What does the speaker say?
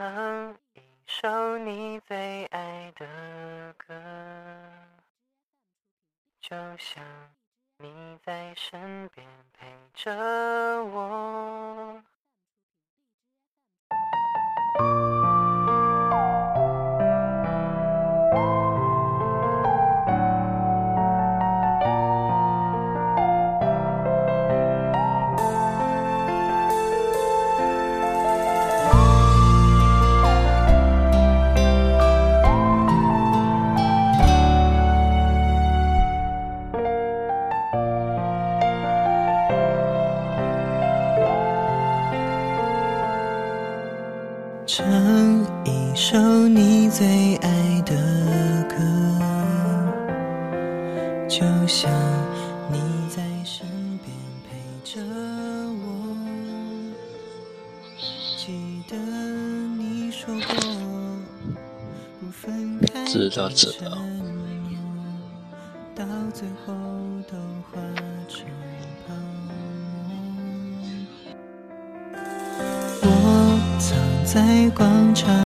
唱一首你最爱的歌，就像你在身边陪着我。唱一首你最爱的歌，就像你在身边陪着我。记得你说过不分开，知道到最后都化成泡沫。我藏在广场。